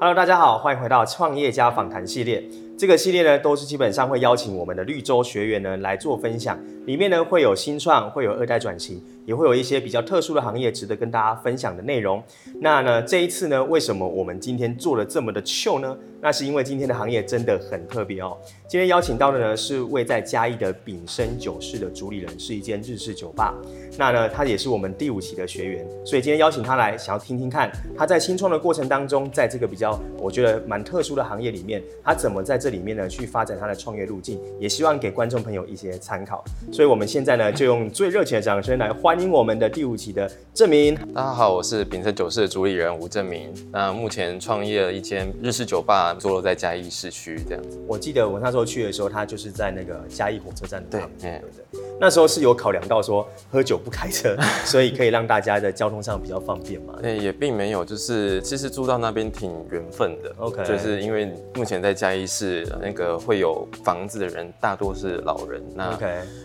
Hello， 大家好，欢迎回到创业家访谈系列。这个系列呢，都是基本上会邀请我们的绿洲学员呢来做分享，里面呢会有新创，会有二代转型，也会有一些比较特殊的行业值得跟大家分享的内容。那呢这一次呢，为什么我们今天做了这么的秀呢？那是因为今天的行业真的很特别哦。今天邀请到的呢是位在嘉义的丙生酒室的主理人，是一间日式酒吧。那呢他也是我们第5期的学员，所以今天邀请他来，想要听听看他在新创的过程当中，在这个比较我觉得蛮特殊的行业里面，他怎么在这里面呢去发展他的创业路径，也希望给观众朋友一些参考。所以我们现在呢就用最热情的掌声来欢迎我们的第5期的正明。大家好，我是丙生酒室的主理人吴正明。那目前创业了一间日式酒吧，坐落在嘉义市区这样子。我记得我那时候去的时候，他就是在那个嘉义火车站的旁边，对不对？那时候是有考量到说喝酒不开车，所以可以让大家在交通上比较方便嘛。对，也并没有，就是其实住到那边挺缘分的。OK， 就是因为目前在嘉义市。那个会有房子的人大多是老人，那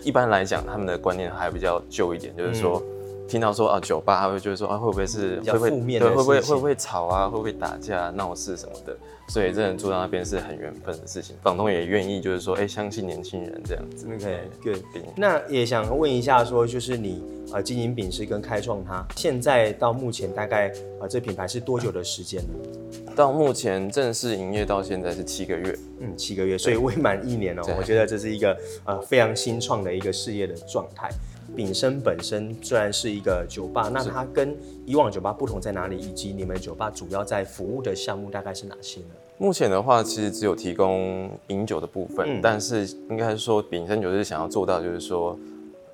一般来讲他们的观念还比较旧一点，就是说听到说啊酒吧，他会觉得说啊会不会是比较负面的事情，会不会吵啊，会不会打架闹事什么的，所以真的住到那边是很缘分的事情。房东也愿意就是说哎相信年轻人这样子。OK， 那也想问一下说就是你经营丙生跟开创它，现在到目前大概这品牌是多久的时间呢？到目前正式营业到现在是7个月，7个月，所以未满1年哦。我觉得这是一个非常新创的一个事业的状态。丙生本身虽然是一个酒吧，那它跟以往酒吧不同在哪里，以及你们酒吧主要在服务的项目大概是哪些呢？目前的话，其实只有提供饮酒的部分，但是应该说丙生酒是想要做到，就是说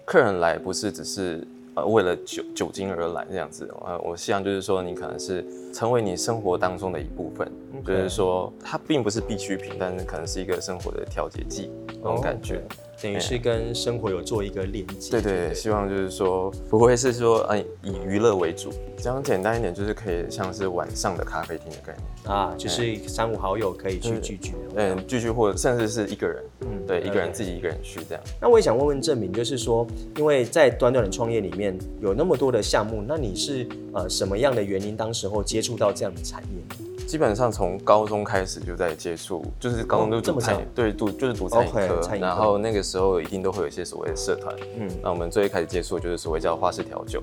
客人来不是只是为了酒精而来这样子。我希望就是说你可能是成为你生活当中的一部分，就是说它并不是必需品，但是可能是一个生活的调节剂那种感觉。等于是跟生活有做一个连接。对，希望就是说不会是说以娱乐为主，这样简单一点，就是可以像是晚上的咖啡厅的概念啊，就是三五好友可以去聚聚，聚聚或者甚至是一个人，对，一个人自己一个人去这样。那我也想问问正明，就是说，因为在短短的创业里面有那么多的项目，那你是什么样的原因当时候接触到这样的产业？基本上从高中开始就在接触，就是高中就读餐饮，对，就是读餐饮科，然后那个时候一定都会有一些所谓的社团，那我们最开始接触的就是所谓叫花式调酒。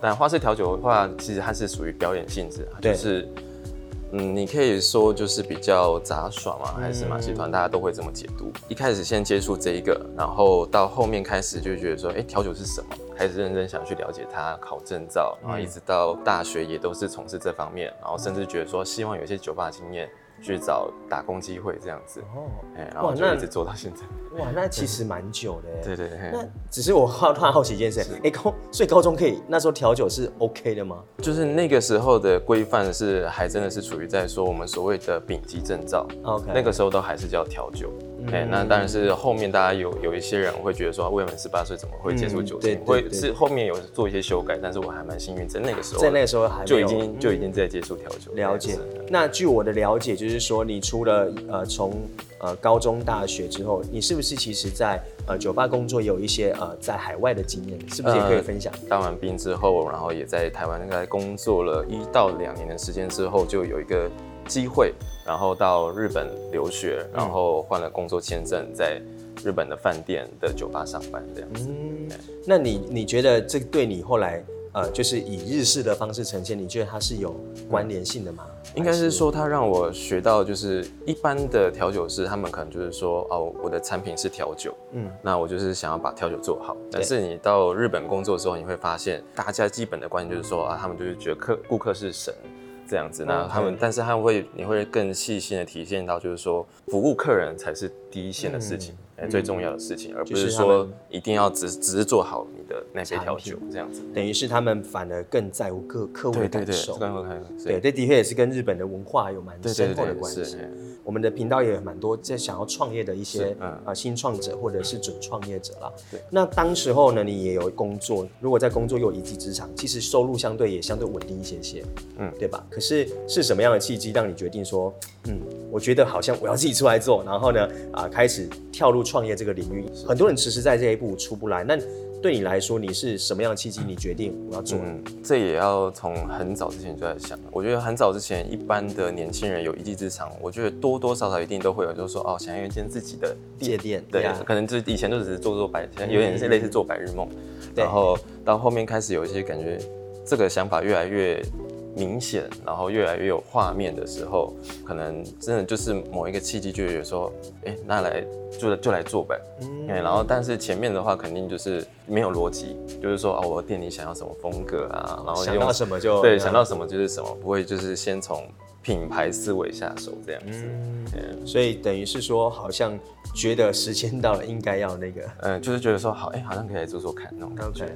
但花式调酒的话，其实它是属于表演性质，就是你可以说就是比较杂耍嘛，还是马戏团，大家都会这么解读。一开始先接触这一个，然后到后面开始就觉得说，调酒是什么？开始认真想去了解它，考证照，然后一直到大学也都是从事这方面，然后甚至觉得说希望有一些酒吧经验去找打工机会这样子。然后就一直做到现在。哇，那其实蛮久的。对。那只是我突然好奇一件事，所以高中可以那时候调酒是 OK 的吗？就是那个时候的规范是还真的是处于在说我们所谓的丙级证照，那个时候都还是叫调酒。那当然是后面大家有一些人会觉得说未满18岁怎么会接触酒精，会是后面有做一些修改，但是我还蛮幸运，在那个时候还就已经在接触调酒。了解。那据我的了解，就是说你除了从高中大学之后，你是不是其实在酒吧工作也有一些在海外的经验，是不是也可以分享？当完兵之后，然后也在台湾大概工作了1到2年的时间之后，就有一个机会，然后到日本留学，然后换了工作签证，在日本的饭店的酒吧上班这样子。那你觉得这对你后来就是以日式的方式呈现，你觉得它是有关联性的吗？应该是说它让我学到，就是一般的调酒师他们可能就是说哦，我的产品是调酒，那我就是想要把调酒做好。但是你到日本工作的时候，你会发现大家基本的观念就是说啊，他们就是觉得顾客是神。这样子，那他们，但是你会更细心的体现到，就是说服务客人才是第一线的事情，最重要的事情，而不是说一定要只是做好你的那杯调酒这样子。等于是他们反而更在乎客户的感受。对，这的确也是跟日本的文化有蛮深厚的关系。我们的频道也有蛮多在想要创业的一些新创者或者是准创业者啦。那当时候呢，你也有工作，如果在工作又有一技之长，其实收入相对稳定一些些，对吧？可是是什么样的契机让你决定说，我觉得好像我要自己出来做，然后呢，开始跳入创业这个领域？很多人迟迟在这一步出不来。那对你来说，你是什么样的契机？你决定我要做？这也要从很早之前就在想。我觉得很早之前，一般的年轻人有一技之长，我觉得多多少少一定都会有，就是说哦，想要一间自己的店，对，可能就是以前就只是做白，有点类似做白日梦。然后到后面开始有一些感觉，这个想法越来越明显，然后越来越有画面的时候，可能真的就是某一个契机，就有说，哎，那来就来做呗。然后但是前面的话肯定就是没有逻辑，就是说啊，我店里想要什么风格啊，然后想到什么就对，想到什么就是什么，不会就是先从品牌思维下手这样子。所以等于是说，好像觉得时间到了，应该要那个，就是觉得说好，好像可以来做做看那种感觉。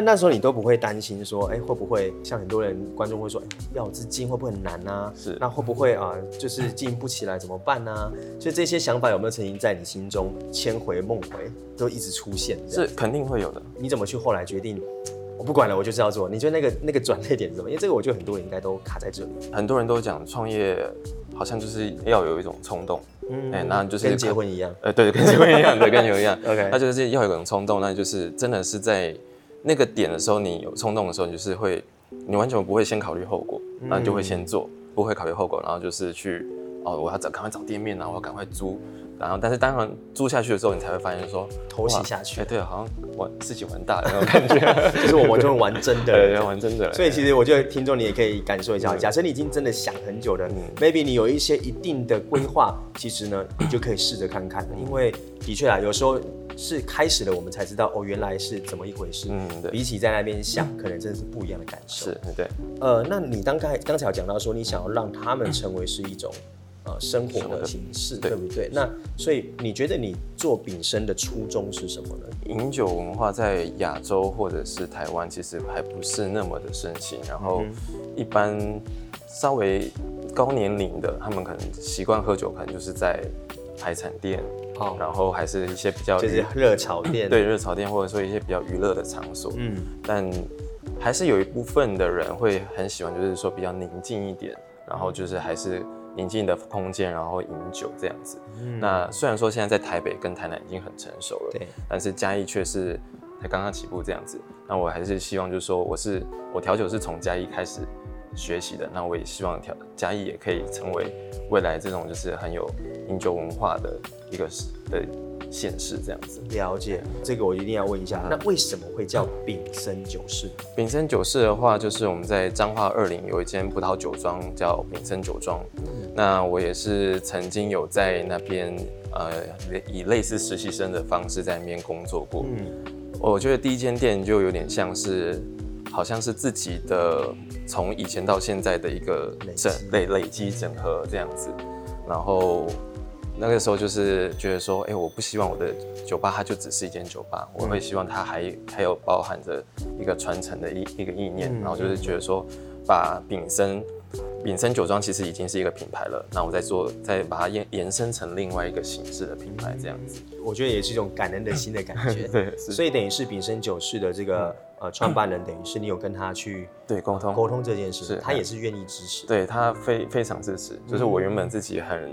那时候你都不会担心说，会不会像很多人观众会说，要有资金会不会很难啊？是，那会不会啊，就是经营不起来怎么办啊？所以这些想法有没有曾经在你心中千回梦回都一直出现？是，肯定会有的。你怎么去后来决定？我不管了，我就是要做。你觉得那个转捩点是什么？因为这个我觉得很多人应该都卡在这里。很多人都讲创业好像就是要有一种冲动，那就是跟结婚一样，对，跟结婚一样，对，跟结婚一样。OK， 那就是要有一种冲动，那就是真的是在那个点的时候，你有冲动的时候，你就是会，你完全不会先考虑后果，那你就会先做，不会考虑后果，然后就是去我要赶快找店面啊，我要赶快租。然后，但是当然租下去的时候，你才会发现说偷袭下去，对，好像自己玩大了那种感觉，就是我就玩真的，对，玩真的。所以其实我觉得听众你也可以感受一下，假设你已经真的想很久了，maybe 你有一些一定的规划，其实呢，你就可以试着看看，因为的确啊，有时候是开始了，我们才知道哦，原来是怎么一回事。比起在那边想，可能真的是不一样的感受。是，对。那你刚才有讲到说，你想要让他们成为是一种生活的形式，对不对？那所以你觉得你做饼生的初衷是什么呢？饮酒文化在亚洲或者是台湾其实还不是那么的盛行，然后一般稍微高年龄的，他们可能习惯喝酒，可能就是在海产店，然后还是一些比较就是热炒店，对，热炒店或者说一些比较娱乐的场所。但还是有一部分的人会很喜欢，就是说比较宁静一点，然后就是还是宁静的空间，然后饮酒这样子。那虽然说现在在台北跟台南已经很成熟了，对，但是嘉义却是才刚刚起步这样子。那我还是希望就是说，我调酒是从嘉义开始学习的，那我也希望嘉义也可以成为未来这种就是很有饮酒文化的一个县市这样子。了解，这个我一定要问一下，那为什么会叫饼生酒室？饼生酒室的话，就是我们在彰化20有一间葡萄酒庄叫饼生酒庄。那我也是曾经有在那边以类似实习生的方式在那边工作过。我觉得第一间店就有点像是，好像是自己的从以前到现在的一个累积整合这样子。然后那个时候就是觉得说，我不希望我的酒吧它就只是一间酒吧，我会希望它还有包含着一个传承的一个意念。然后就是觉得说，把饼生酒庄其实已经是一个品牌了，那我再把它延伸成另外一个形式的品牌这样子。我觉得也是一种感恩的心的感觉。对，所以等于是饼生酒室的这个创办人，等于是你有跟他去沟通这件事，他也是愿意支持，对，他非常支持。就是我原本自己很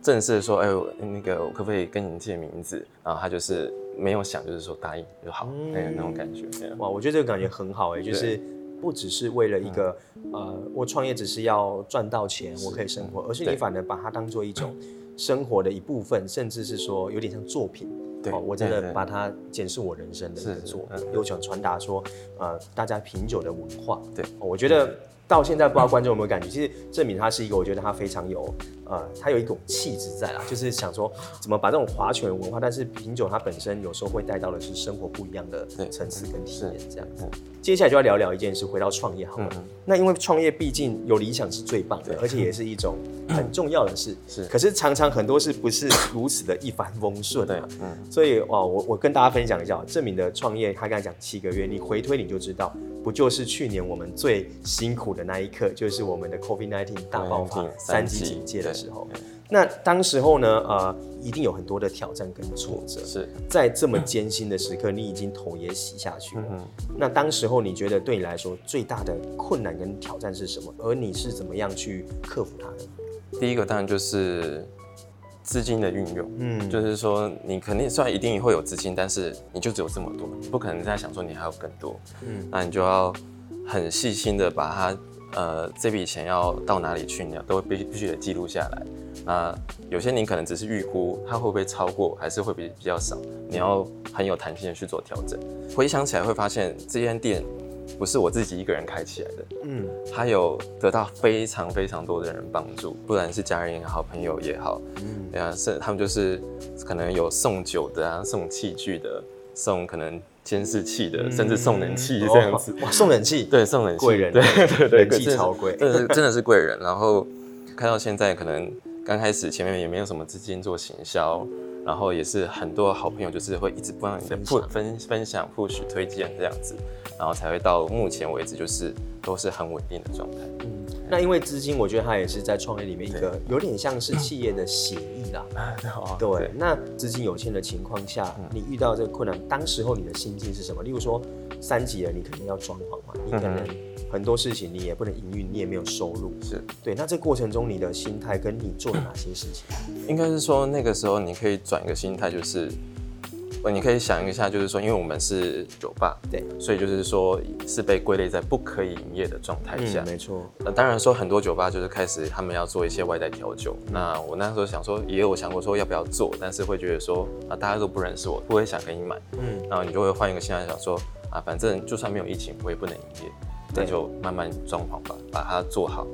正式说，那个我可不可以跟你借名字？然后他就是没有想，就是说答应就好，那种感觉。哇，我觉得这个感觉很好就是不只是为了一个我创业只是要赚到钱，我可以生活，而是你反而把它当做一种生活的一部分，甚至是说有点像作品。我真的把它检视我人生的一个作品，又想传达说大家品酒的文化。对，我觉得到现在不知道观众有没有感觉，其实郑敏他是一个，我觉得他非常有他有一种气质在啦，就是想说怎么把这种划拳文化，但是品酒它本身有时候会带到的是生活不一样的层次跟体验这样子。接下来就要聊一件事，回到创业好了。那因为创业毕竟有理想是最棒的，而且也是一种很重要的事。可是常常很多事不是如此的一帆风顺啊。所以我跟大家分享一下，郑敏的创业，他刚才讲7个月，你回推你就知道，不就是去年我们最辛苦的那一刻，就是我们的 COVID-19 大爆发3级警戒的时候。那当时候呢，一定有很多的挑战跟挫折。是在这么艰辛的时刻，你已经头也洗下去了。那当时候你觉得对你来说最大的困难跟挑战是什么？而你是怎么样去克服它的？第一个当然就是资金的运用，就是说你肯定虽然一定会有资金，但是你就只有这么多，不可能在想说你还有更多，那你就要很细心的把它，这笔钱要到哪里去，你都必须得记录下来。那有些你可能只是预估它会不会超过，还是会比较少，你要很有弹性的去做调整。回想起来会发现这间店不是我自己一个人开起来的，它有得到非常非常多的人帮助，不然是家人也好，朋友也好，他们就是可能有送酒的啊，送器具的，送可能监视器的，甚至送冷气这样子。送冷气，对，送冷气，贵人，对，冷气超贵，真的是贵人。然后看到现在，可能刚开始前面也没有什么资金做行销，然后也是很多好朋友就是会一直不让你的分享 push 推荐这样子，然后才会到目前为止就是都是很稳定的状态。那因为资金，我觉得它也是在创业里面一个有点像是企业的协议啦。对，那资金有限的情况下，你遇到这个困难，当时候你的心境是什么？例如说三级了，你肯定要装潢嘛，你可能很多事情你也不能营运，你也没有收入。是对。那这过程中你的心态跟你做了哪些事情？应该是说那个时候你可以转一个心态，就是你可以想一下，就是说，因为我们是酒吧，对，所以就是说是被归类在不可以营业的状态下。没错。当然说很多酒吧就是开始他们要做一些外带调酒，那我那时候想说，也有想过说要不要做，但是会觉得说啊，大家都不认识我，不会想跟你买，然后你就会换一个心态想说啊，反正就算没有疫情，我也不能营业。那就慢慢装潢吧，把它做好，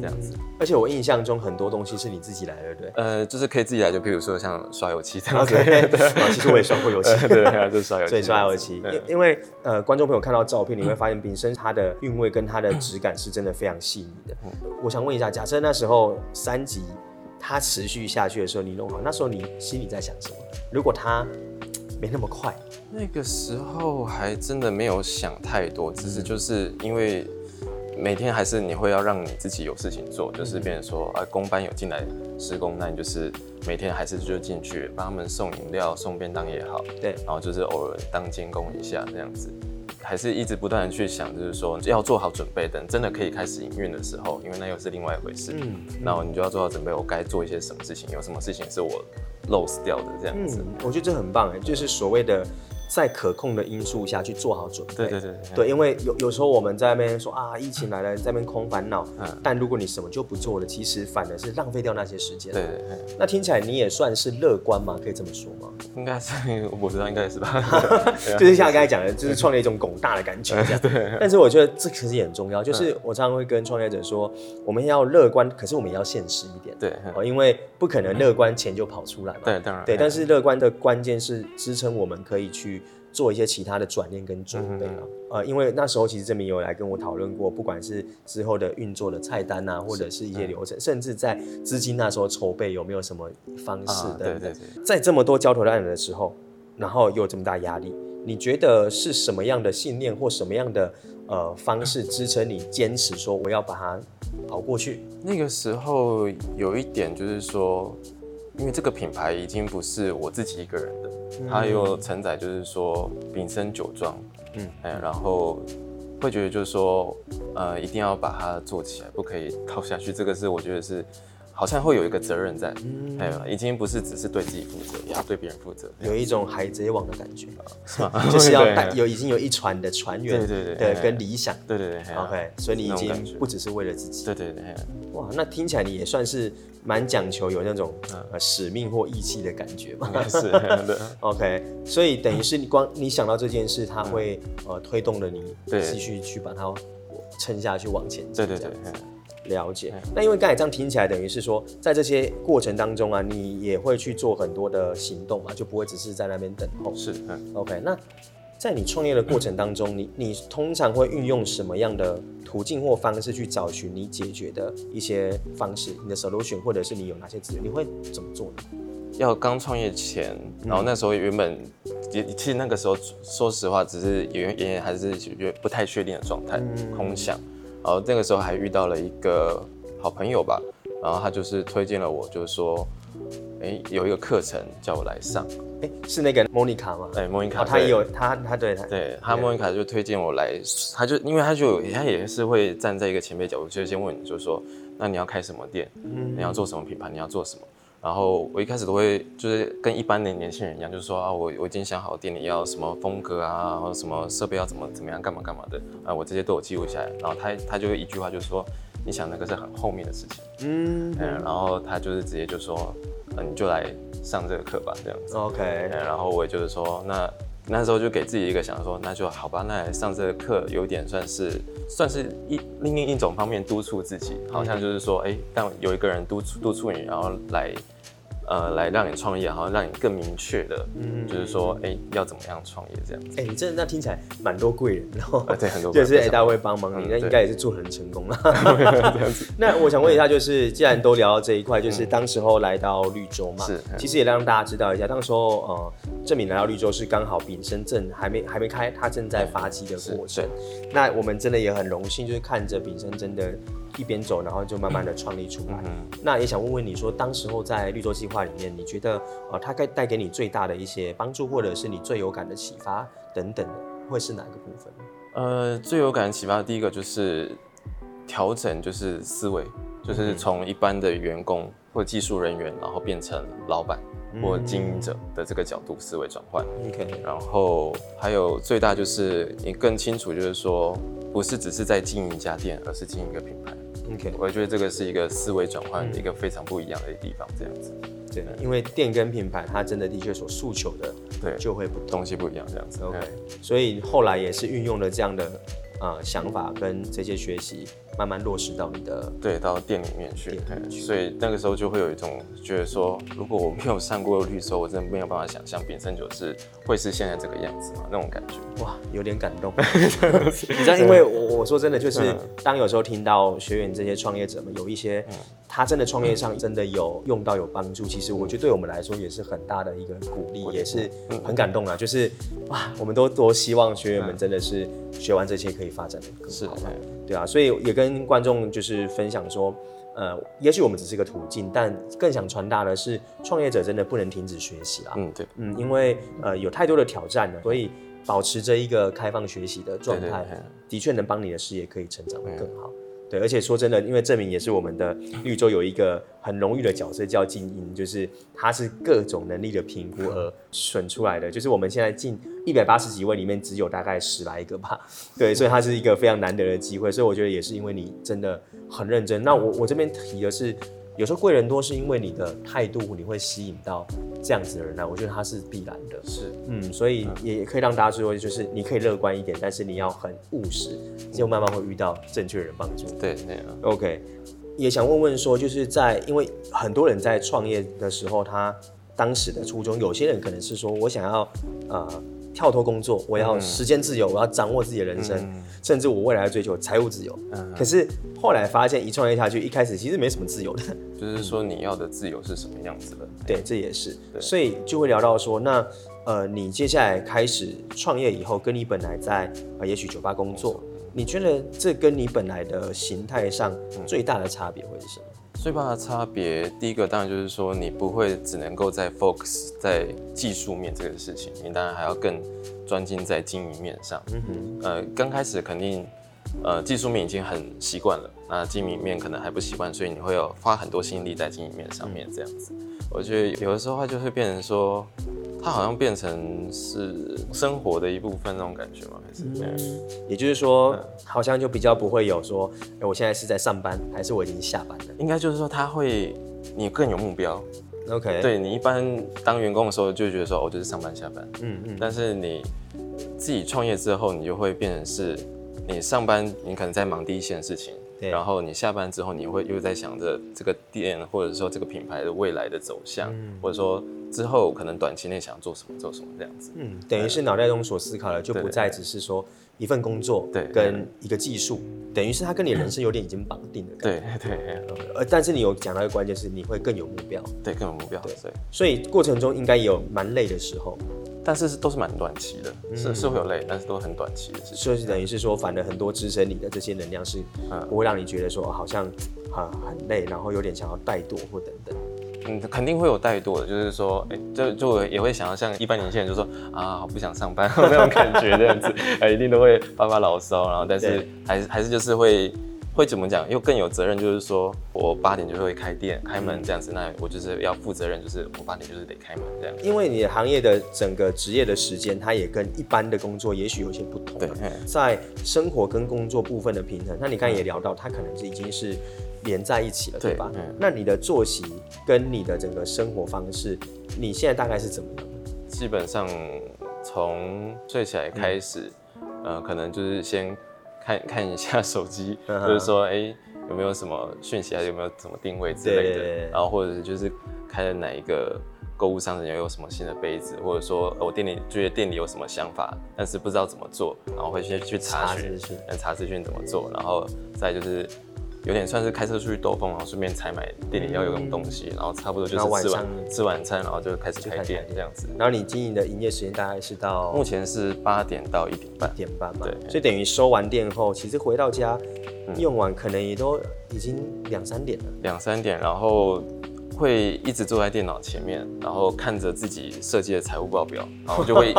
这样子。而且我印象中很多东西是你自己来的，对不对？就是可以自己来，就比如说像刷油漆这样子。其实我也刷过油漆。对啊，就是刷油漆。所以刷油漆，因为观众朋友看到照片，你会发现秉生它的韵味跟它的质感是真的非常细腻的。我想问一下，假设那时候三级它持续下去的时候，你弄好，那时候你心里在想什么？如果它没那么快。那个时候还真的没有想太多，只是就是因为每天还是你会要让你自己有事情做，就是变成说啊，工班有进来施工，那你就是每天还是就进去帮他们送饮料、送便当也好，对，然后就是偶尔当监工一下这样子，还是一直不断的去想，就是说要做好准备，等真的可以开始营运的时候，因为那又是另外一回事，然后你就要做好准备，我该做一些什么事情，有什么事情是我 lose 掉的这样子。我觉得这很棒，就是所谓的。在可控的因素下去做好准备。对，因为有时候我们在那边说啊，疫情来了，在那边空烦恼。但如果你什么就不做了，其实反而是浪费掉那些时间。对。那听起来你也算是乐观嘛？可以这么说吗？应该是，我不知道，应该是吧。就是像刚才讲的，就是创立一种拱大的感觉。对。但是我觉得这其实也很重要，就是我常常会跟创业者说，我们要乐观，可是我们也要现实一点。对。因为不可能乐观钱就跑出来嘛。对，当然。对，但是乐观的关键是支撑我们可以去。做一些其他的转念跟准备因为那时候其实正明有来跟我讨论过，不管是之后的运作的菜单啊，或者是一些流程，甚至在资金那时候筹备有没有什么方式等等。对。在这么多焦头烂额的时候，然后又有这么大压力，你觉得是什么样的信念或什么样的方式支撑你坚持说我要把它熬过去？那个时候有一点就是说，因为这个品牌已经不是我自己一个人的。它有承载，就是说秉生酒庄，然后会觉得就是说，一定要把它做起来，不可以倒下去。这个是我觉得是，好像会有一个责任在，已经不是只是对自己负责，也要对别人负责，有一种海贼王的感觉，是吧？就是要已经有一船的船员，对，跟理想，对 ，OK， 所以你已经不只是为了自己，对，哇，那听起来你也算是。蛮讲求有那种使命或义气的感觉吧，是的。OK， 所以等于是你想到这件事，它会推动了你继续去把它撑下去往前进。对。了解。那因为刚才这样听起来，等于是说，在这些过程当中啊，你也会去做很多的行动嘛，就不会只是在那边等候。是。OK， 那在你创业的过程当中，你通常会运用什么样的？途径或方式去找寻你解决的一些方式，你的 solution 或者是你有哪些资源，你会怎么做呢？要刚创业前，然后那时候原本其实那个时候说实话，只是也还是不太确定的状态，空想。然后那个时候还遇到了一个好朋友吧，然后他就是推荐了我，就是说，有一个课程叫我来上。是那个 Monica 吗？对 ，Monica， 她也有，她对她，对她 Monica 就推荐我来，她就因为她也是会站在一个前辈角度，就先问你，就说，那你要开什么店？你要做什么品牌？你要做什么？然后我一开始都会就是跟一般的年轻人一样，就是说啊，我已经想好店里要什么风格啊，或者什么设备要怎么样干嘛干嘛的啊，我这些都有记录下来。然后他就会一句话就是说，你想那个是很后面的事情，然后他就是直接就说，你就来上这个课吧，这样子。OK，然后我也就是说那时候就给自己一个想说，那就好吧，那来上这个课有点算是另一种方面督促自己，好像就是说，但有一个人督促你，然后来让你创业，好像让你更明确的，就是说，要怎么样创业这样。你真的那听起来蛮多贵人，然后对很多就是大家会帮忙你，那应该也是做得很成功了。那我想问一下，就是既然都聊到这一块，就是当时候来到绿洲嘛，其实也让大家知道一下，当时候正敏来到绿洲是刚好丙申正还没开，他正在发迹的过程。那我们真的也很荣幸，就是看着丙申正的一边走，然后就慢慢的创立出来。那也想问问你说，当时候在绿洲计划里面，你觉得它该带给你最大的一些帮助，或者是你最有感的启发等等，会是哪个部分？最有感的启发，第一个就是调整，就是思维，就是从一般的员工或技术人员，然后变成老板或经营者的这个角度思维转换。然后还有最大就是你更清楚，就是说不是只是在经营一家店，而是经营一个品牌。我觉得这个是一个思维转换，一个非常不一样的地方，这样子。对，因为店跟品牌，它真的的确所诉求的，对，就会不同，东西不一样，这样子。OK，所以后来也是运用了这样的想法跟这些学习，慢慢落实到你的到店里面去。所以那个时候就会有一种觉得说，如果我没有上过绿洲，我真的没有办法想象丙申酒会是现在这个样子嘛，那种感觉。哇，有点感动。你知道，因为我说真的，就是当有时候听到学员这些创业者们有一些，他真的创业上真的有用到有帮助，其实我觉得对我们来说也是很大的一个鼓励，也是很感动啦。就是哇，我们都多希望学员们真的是学完这些可以发展的更好。对啊，所以也跟观众就是分享说，也许我们只是个途径，但更想传达的是，创业者真的不能停止学习啦。对，因为有太多的挑战了，所以保持着一个开放学习的状态，的确能帮你的事业可以成长得更好。对，而且说真的，因为正敏也是我们的绿洲有一个很荣誉的角色叫精英，就是他是各种能力的评估而选出来的，就是我们现在近180几位里面只有大概10来个吧。对，所以他是一个非常难得的机会，所以我觉得也是因为你真的很认真。那我这边提的是，有时候贵人多是因为你的态度，你会吸引到这样子的人来，我觉得它是必然的。是，所以也可以让大家说，就是你可以乐观一点，但是你要很务实，就慢慢会遇到正确的人帮助。对。OK， 也想问问说，就是因为很多人在创业的时候，他当时的初衷，有些人可能是说我想要跳脱工作，我要时间自由，我要掌握自己的人生，甚至我未来要追求财务自由。可是后来发现，一创业下去，一开始其实没什么自由的。就是说，你要的自由是什么样子的？对，这也是。所以就会聊到说，那你接下来开始创业以后，跟你本来在也许酒吧工作，你觉得这跟你本来的形态上最大的差别会是什么？最大的差别，第一个当然就是说，你不会只能够在 focus 在技术面这个事情，你当然还要更专精在经营面上。刚开始肯定，技术面已经很习惯了，那经营面可能还不习惯，所以你会有花很多心力在经营面上面这样子。我觉得有的时候它就会变成说，它好像变成是生活的一部分那种感觉吗？还是也就是说，好像就比较不会有说，我现在是在上班，还是我已经下班了？应该就是说，它会你更有目标。OK， 对，你一般当员工的时候就觉得说，我就是上班下班。但是你自己创业之后，你就会变成是，你上班你可能在忙第一线的事情。然后你下班之后，你会又在想着这个店，或者说这个品牌的未来的走向，或者说之后可能短期内想做什么做什么这样子。等于是脑袋中所思考的就不再只是说一份工作跟一个技术，等于是它跟你的人生有点已经绑定了。对。但是你有讲到一个关键是，你会更有目标。对，更有目标。对。所以过程中应该也有蛮累的时候。但是都是蛮短期的，是会有累，但是都很短期的事情。所以等于是说，反而很多支撑你的这些能量是不会让你觉得说好像很累，然后有点想要怠惰或等等。肯定会有怠惰的，就是说，就也会想要像一般年轻人就说啊，好不想上班那种感觉这样子，一定都会发牢骚，然后但是还是就是会会怎么讲？又更有责任，就是说我8点就是会开店、开门这样子，那我就是要负责任，就是我8点就是得开门这样。因为你的行业的整个职业的时间，它也跟一般的工作也许有些不同。对，在生活跟工作部分的平衡，那你刚才也聊到，它可能是已经是连在一起了， 对吧？那你的作息跟你的整个生活方式，你现在大概是怎么样？基本上从睡起来开始，可能就是先看一下手机，就是说，有没有什么讯息，还有没有什么定位之类的，然后或者就是开了哪一个购物商城有什么新的杯子，或者说我店里觉得店里有什么想法，但是不知道怎么做，然后会先去查询，查资讯怎么做，然后再就是有点算是开车出去兜风，然后顺便采买店里要有用东西，然后差不多就是吃晚餐，然后就开始开店这样子。然后你经营的营业时间大概是到目前是8点到1点半，1点半嘛。对，所以等于收完店后，其实回到家、用完可能也都已经2-3点了。2-3点，然后会一直坐在电脑前面，然后看着自己设计的财务报表，然后就会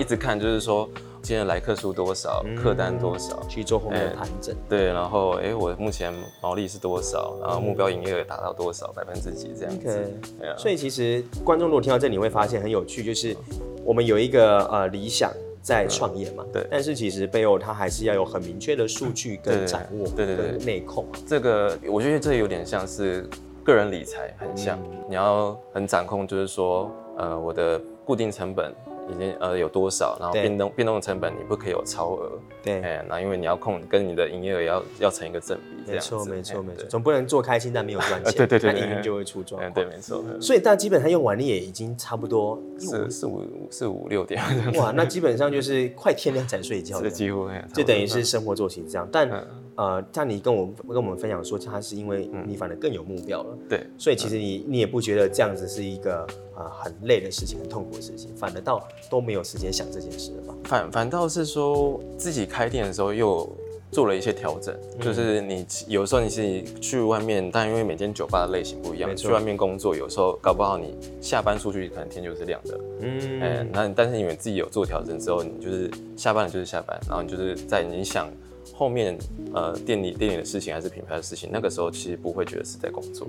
一直看，就是说。今天的来客数多少，客单多少，去做后面的盘整。对，然后我目前毛利是多少，然后目标营业额达到多少%这样子。Okay. 所以其实观众如果听到这，你会发现很有趣，就是我们有一个理想在创业嘛，对。但是其实背后它还是要有很明确的数据跟掌握，对，跟内控。这个我觉得这有点像是个人理财，很像。你要很掌控，就是说我的固定成本。已经有多少，然后变动的成本你不可以有超额，对，那因为你要控跟你的营业额要成一个正比，这样子，没错，总不能做开心但没有赚钱，对，那营运就会出状况，对，没错。所以但基本上用完你也已经差不多4-5-6点，哇，那基本上就是快天亮才睡觉，几乎就等于是生活作息这样，但。像你跟我们分享说，它是因为你反而更有目标了，对，所以其实你也不觉得这样子是一个很累的事情、很痛苦的事情，反而到都没有时间想这件事了吧？反倒是说自己开店的时候又做了一些调整，就是你有时候你自己去外面，但因为每间酒吧的类型不一样，去外面工作有时候搞不好你下班出去可能天就是亮的，但是你们自己有做调整之后，你就是下班了就是下班，然后你就是在你想。后面店里的事情还是品牌的事情，那个时候其实不会觉得是在工作，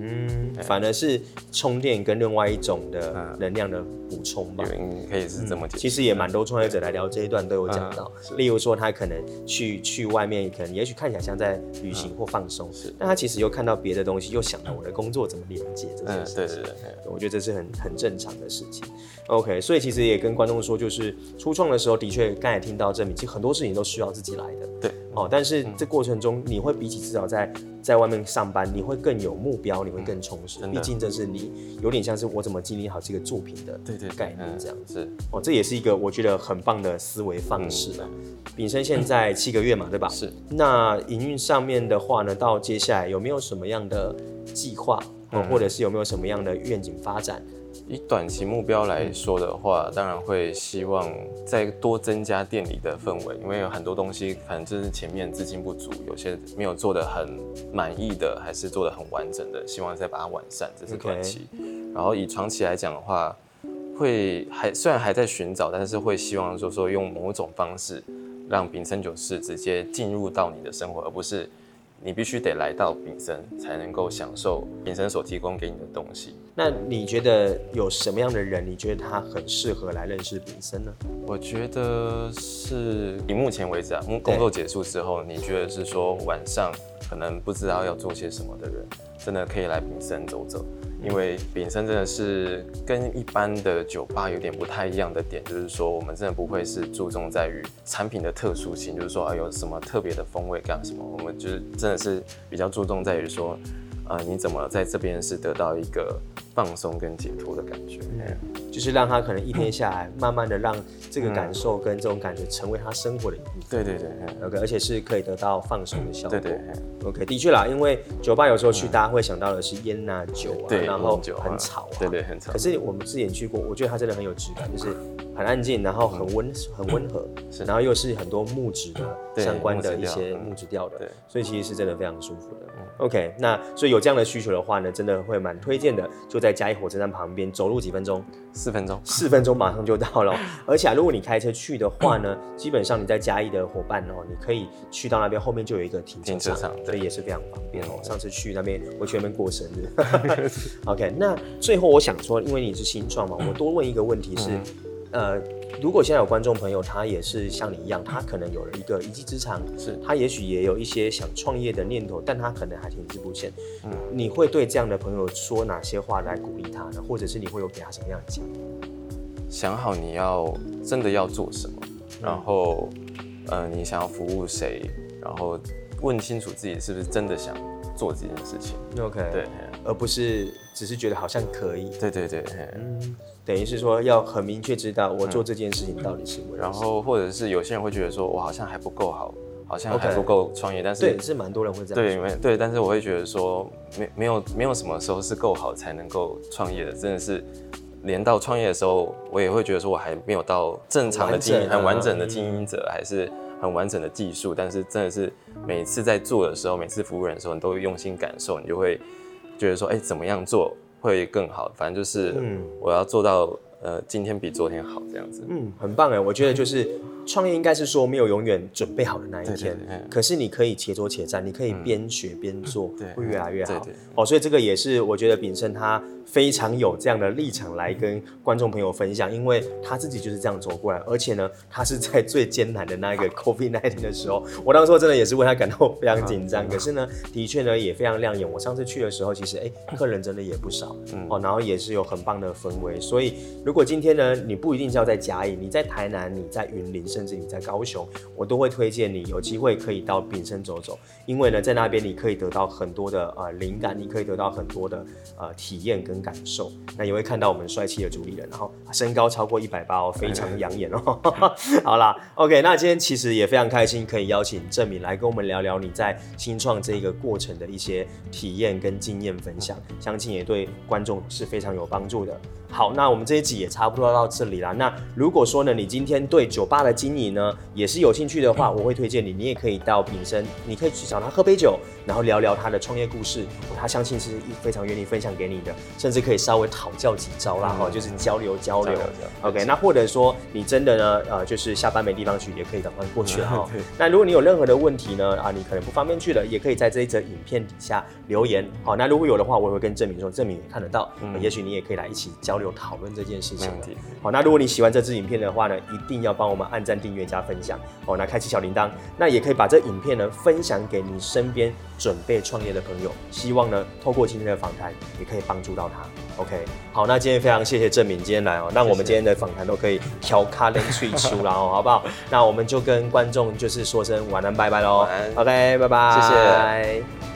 反而是充电跟另外一种的能量的补充吧，可以是这么解释。其实也蛮多创业者来聊这一段都有讲到，例如说他可能去外面，可能也许看起来像在旅行或放松，但他其实又看到别的东西，又想到我的工作怎么连接这件事情，对，我觉得这是很正常的事情。OK， 所以其实也跟观众说，就是初创的时候，的确刚才听到证明，其实很多事情都需要自己来的，对。但是这过程中，你会比起至少在外面上班，你会更有目标，你会更充实。毕竟这是你有点像是我怎么经营好这个作品的概念这样子。这也是一个我觉得很棒的思维方式了。秉生现在7个月嘛，对吧？是。那营运上面的话呢，到接下来有没有什么样的计划，或者是有没有什么样的愿景发展？以短期目标来说的话，当然会希望再多增加店里的氛围，因为有很多东西可能就是前面资金不足，有些没有做得很满意的，还是做得很完整的，希望再把它完善，这是短期。然后以长期来讲的话，虽然还在寻找，但是会希望就是说用某种方式让秉生酒室直接进入到你的生活，而不是。你必须得来到秉生，才能够享受秉生所提供给你的东西。那你觉得有什么样的人，你觉得他很适合来认识秉生呢？我觉得是以目前为止工作结束之后，你觉得是说晚上可能不知道要做些什么的人，真的可以来秉生走走。因为秉生真的是跟一般的酒吧有点不太一样的点，就是说我们真的不会是注重在于产品的特殊性，就是说有什么特别的风味干什么，我们就是真的是比较注重在于说，你怎么在这边是得到一个放松跟解脱的感觉，就是让他可能一天下来，慢慢的让这个感受跟这种感觉成为他生活的一部分。对。OK， 而且是可以得到放松的效果。对。OK， 的确啦，因为酒吧有时候去，大家会想到的是烟啊、酒啊，然后很吵啊。对，很吵。可是我们之前去过，我觉得它真的很有质感，就是。很安静，然后很温和，然后又是很多木质的相关的一些木质调的，所以其实是真的非常舒服的。OK， 那所以有这样的需求的话呢，真的会蛮推荐的，就在嘉义火车站旁边，走路几分钟，4分钟马上就到了。而且如果你开车去的话呢，基本上你在嘉义的伙伴哦，你可以去到那边后面就有一个停车场，所以也是非常方便哦。上次去那边，我去那边过生日。OK， 那最后我想说，因为你是新创嘛，我多问一个问题是。如果现在有观众朋友，他也是像你一样，他可能有了一个一技之长，是他也许也有一些想创业的念头，但他可能还停滞不前。你会对这样的朋友说哪些话来鼓励他呢？或者是你会有给他什么样的建议？想好你要真的要做什么，然后，你想要服务谁，然后问清楚自己是不是真的想做这件事情。OK， 对，而不是只是觉得好像可以。对对对，等于是说要很明确知道我做这件事情到底是为了什么，然后或者是有些人会觉得说我好像还不够好，好像还不够创业， okay， 但是对是蛮多人会这样说，对，但是我会觉得说没有什么时候是够好才能够创业的，真的是连到创业的时候，我也会觉得说我还没有到正常的经营，很完整的经营者，还是很完整的技术，但是真的是每次在做的时候，每次服务人的时候，你都会用心感受，你就会觉得说，哎，怎么样做会更好，反正就是我要做到今天比昨天好这样子。很棒哎，我觉得就是创业应该是说没有永远准备好的那一天，对对对，可是你可以且走且战，你可以边学边做，会越来越好。对对对哦，所以这个也是我觉得秉胜他非常有这样的立场来跟观众朋友分享，因为他自己就是这样走过来，而且呢，他是在最艰难的那个 COVID-19 的时候，我当时真的也是为他感到非常紧张，可是呢，的确呢也非常亮眼。我上次去的时候，其实客人真的也不少，哦，然后也是有很棒的氛围，所以如果今天呢，你不一定是要在嘉义，你在台南，你在云林，甚至你在高雄，我都会推荐你有机会可以到秉胜走走，因为呢，在那边你可以得到很多的灵感，你可以得到很多的体验跟感受。那也会看到我们帅气的主理人，然后身高超过180哦，非常养眼哦。好啦 ，OK， 那今天其实也非常开心，可以邀请正敏来跟我们聊聊你在新创这个过程的一些体验跟经验分享，相信也对观众是非常有帮助的。好，那我们这一集也差不多到这里啦。那如果说呢，你今天对酒吧的经营呢也是有兴趣的话，我会推荐你，你也可以到秉胜，你可以去找他喝杯酒，然后聊聊他的创业故事，他相信是非常愿意分享给你的，甚至可以稍微讨教几招啦，就是交流。OK， 那或者说你真的呢，就是下班没地方去，也可以赶快过去了哈。那如果你有任何的问题呢，你可能不方便去了，也可以在这一则影片底下留言。好，那如果有的话，我也会跟正敏说，正敏也看得到，也许你也可以来一起交流讨论这件事情。好，那如果你喜欢这支影片的话呢，一定要帮我们按赞、订阅加分享哦，那开启小铃铛，那也可以把这影片呢分享给你身边准备创业的朋友，希望呢透过今天的访谈也可以帮助到他。OK， 好，那今天非常谢谢正敏今天来哦，让我们今天的访谈都可以调卡冷萃出啦哦，好不好？那我们就跟观众就是说声晚安，拜拜喽。OK， 拜拜，谢谢。